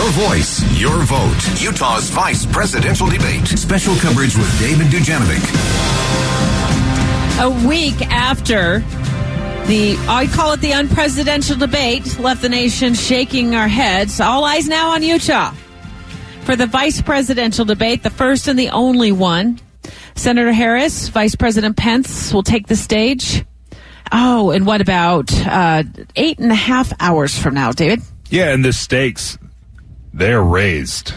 Your voice, your vote. Utah's vice presidential debate. Special coverage with David Dujanovic. A week after I call it the unpresidential debate, left the nation shaking our heads. All eyes now on Utah for the vice presidential debate, the first and the only one. Senator Harris, Vice President Pence will take the stage. Oh, and what about 8.5 hours from now, David? Yeah, and the stakes, they're raised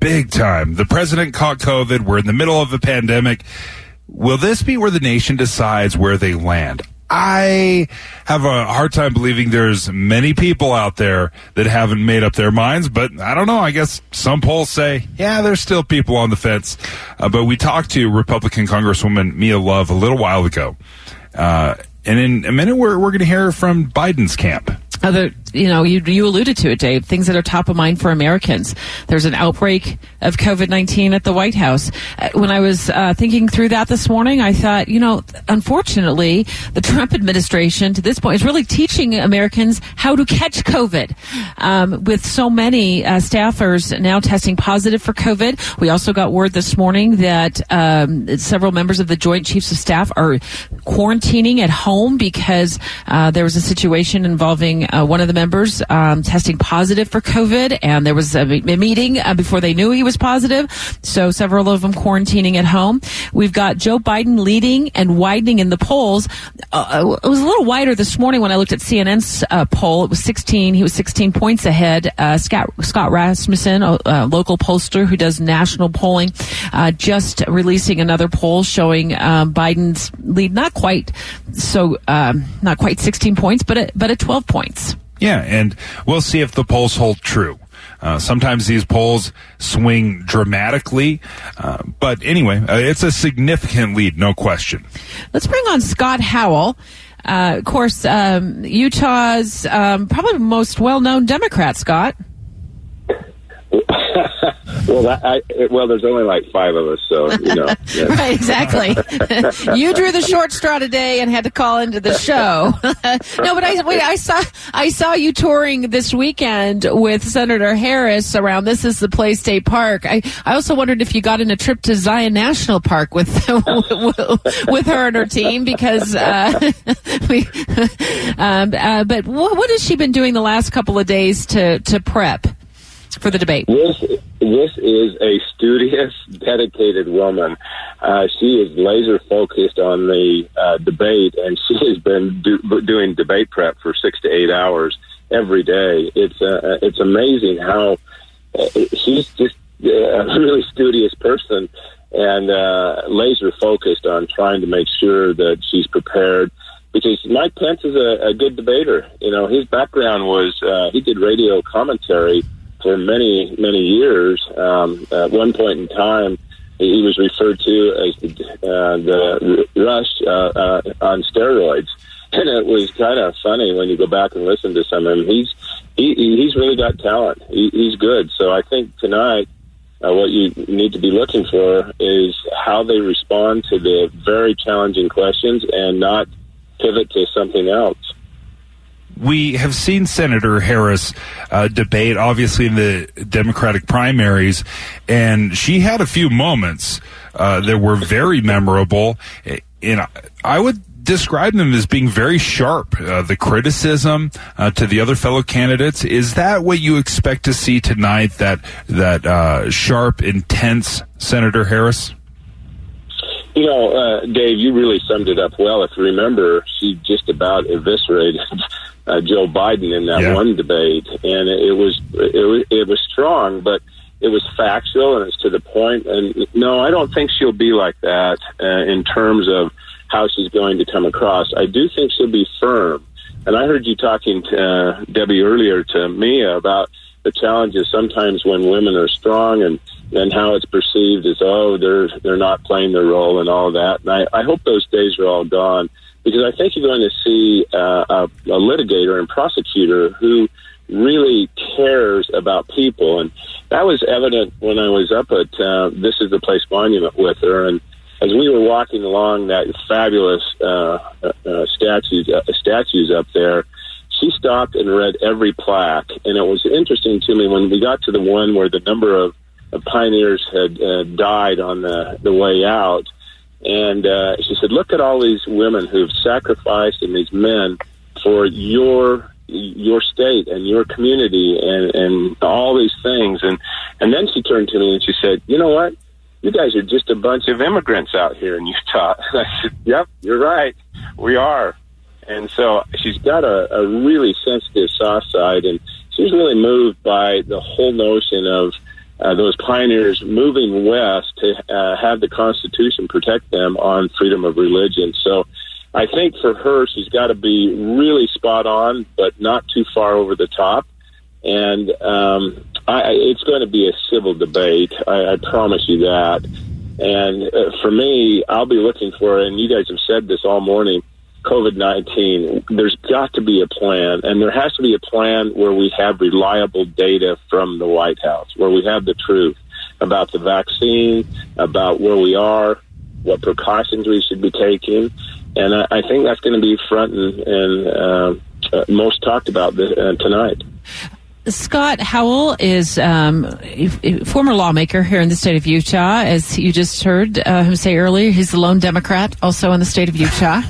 big time. The president caught COVID. We're in the middle of a pandemic. Will this be where the nation decides where they land? I have a hard time believing there's many people out there that haven't made up their minds, but I don't know. I guess some polls say, yeah, there's still people on the fence. But we talked to Republican Congresswoman Mia Love a little while ago. And in a minute, we're going to hear from Biden's camp. You alluded to it, Dave, things that are top of mind for Americans. There's an outbreak of COVID-19 at the White House. When I was thinking through that this morning, I thought, unfortunately, the Trump administration to this point is really teaching Americans how to catch COVID with so many staffers now testing positive for COVID. We also got word this morning that several members of the Joint Chiefs of Staff are quarantining at home because there was a situation involving one of the members testing positive for COVID, and there was a meeting before they knew he was positive, so several of them quarantining at home. We've got Joe Biden leading and widening in the polls. It was a little wider this morning when I looked at CNN's poll. It was 16. He was 16 points ahead. Scott Rasmussen, a local pollster who does national polling, just releasing another poll showing Biden's lead not quite 16 points, but at 12 points. Yeah, and we'll see if the polls hold true. Sometimes these polls swing dramatically. But anyway, it's a significant lead, no question. Let's bring on Scott Howell. Of course, Utah's probably most well-known Democrat, Scott. Well, there's only like five of us, so, Yeah. Right, exactly. You drew the short straw today and had to call into the show. No, but I saw you touring this weekend with Senator Harris around This Is the Play State Park. I also wondered if you got in a trip to Zion National Park with her and her team, because but what has she been doing the last couple of days to prep for the debate? This is a studious, dedicated woman. She is laser focused on the debate, and she has been doing debate prep for 6 to 8 hours every day. It's amazing how she's just a really studious person and laser focused on trying to make sure that she's prepared. Because Mike Pence is a good debater. His background was he did radio commentary for many, many years. At one point in time, he was referred to as the Rush on steroids. And it was kind of funny when you go back and listen to some of him. He's really got talent. He's good. So I think tonight what you need to be looking for is how they respond to the very challenging questions and not pivot to something else. We have seen Senator Harris debate, obviously, in the Democratic primaries, and she had a few moments that were very memorable. And I would describe them as being very sharp. The criticism to the other fellow candidates, is that what you expect to see tonight, that sharp, intense Senator Harris? Dave, you really summed it up well. If you remember, she just about eviscerated Joe Biden in that one debate, and it was strong, but it was factual and it's to the point. And no, I don't think she'll be like that in terms of how she's going to come across. I do think she'll be firm, and I heard you talking to Debbie earlier to Mia about the challenges sometimes when women are strong and how it's perceived as they're not playing their role and all that. And I hope those days are all gone. Because I think you're going to see a litigator and prosecutor who really cares about people. And that was evident when I was up at This Is the Place Monument with her. And as we were walking along that fabulous statues up there, she stopped and read every plaque. And it was interesting to me when we got to the one where the number of pioneers had died on the way out. And she said, look at all these women who've sacrificed and these men for your state and your community and all these things. And then she turned to me and she said, you know what? You guys are just a bunch of immigrants out here in Utah. And I said, yep, you're right. We are. And so she's got a really sensitive, soft side, and she's really moved by the whole notion of those pioneers moving west to have the Constitution protect them on freedom of religion. So I think for her, she's got to be really spot on, but not too far over the top. And it's going to be a civil debate. I promise you that. And for me, I'll be looking for, and you guys have said this all morning, COVID-19, there's got to be a plan, and there has to be a plan where we have reliable data from the White House, where we have the truth about the vaccine, about where we are, what precautions we should be taking. And I think that's going to be front and most talked about tonight. Scott Howell is a former lawmaker here in the state of Utah. As you just heard him say earlier, he's the lone Democrat also in the state of Utah.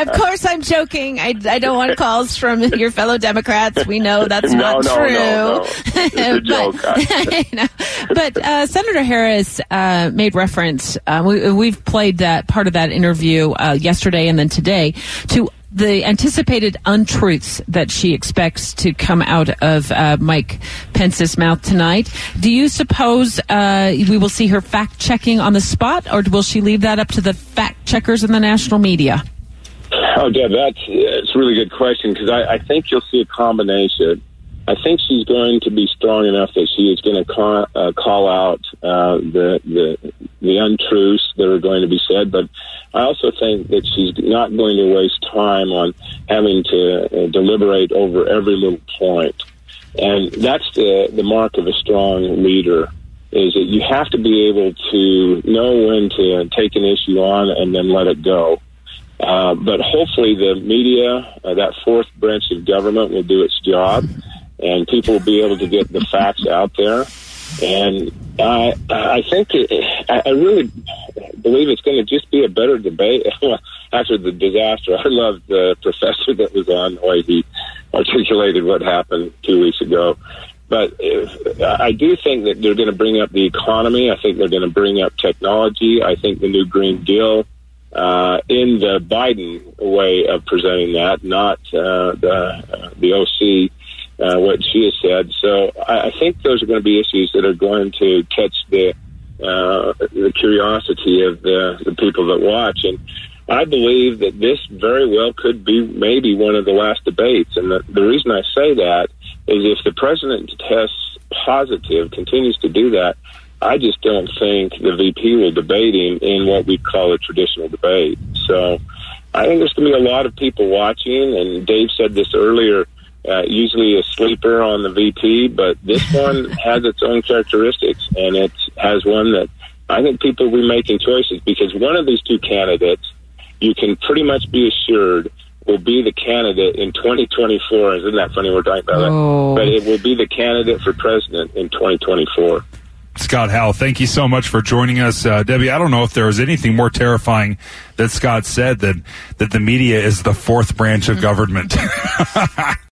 Of course, I'm joking. I don't want calls from your fellow Democrats. We know that's not true. No. It's a joke. But Senator Harris made reference. We've played that part of that interview yesterday and then today to the anticipated untruths that she expects to come out of Mike Pence's mouth tonight. Do you suppose we will see her fact-checking on the spot, or will she leave that up to the fact-checkers in the national media? Oh, Deb, that's a really good question, because I think you'll see a combination. I think she's going to be strong enough that she is going to call out the untruths that are going to be said, but I also think that she's not going to waste time on having to deliberate over every little point. And that's the mark of a strong leader, is that you have to be able to know when to take an issue on and then let it go. But hopefully the media, that fourth branch of government, will do its job, and people will be able to get the facts out there. And I think I really believe it's going to just be a better debate after the disaster. I love the professor that was on the way he articulated what happened 2 weeks ago. But I do think that they're going to bring up the economy. I think they're going to bring up technology. I think the new Green Deal, in the Biden way of presenting that, not the OC. What she has said. So I think those are going to be issues that are going to catch the curiosity of the people that watch. And I believe that this very well could be maybe one of the last debates. And the reason I say that is if the president tests positive, continues to do that, I just don't think the VP will debate him in what we call a traditional debate. So I think there's going to be a lot of people watching, and Dave said this earlier, usually a sleeper on the VP, but this one has its own characteristics, and it has one that I think people will be making choices, because one of these two candidates, you can pretty much be assured, will be the candidate in 2024. Isn't that funny we're talking about that? But it will be the candidate for president in 2024. Scott Howell, thank you so much for joining us. Debbie, I don't know if there was anything more terrifying that Scott said than that the media is the fourth branch of government.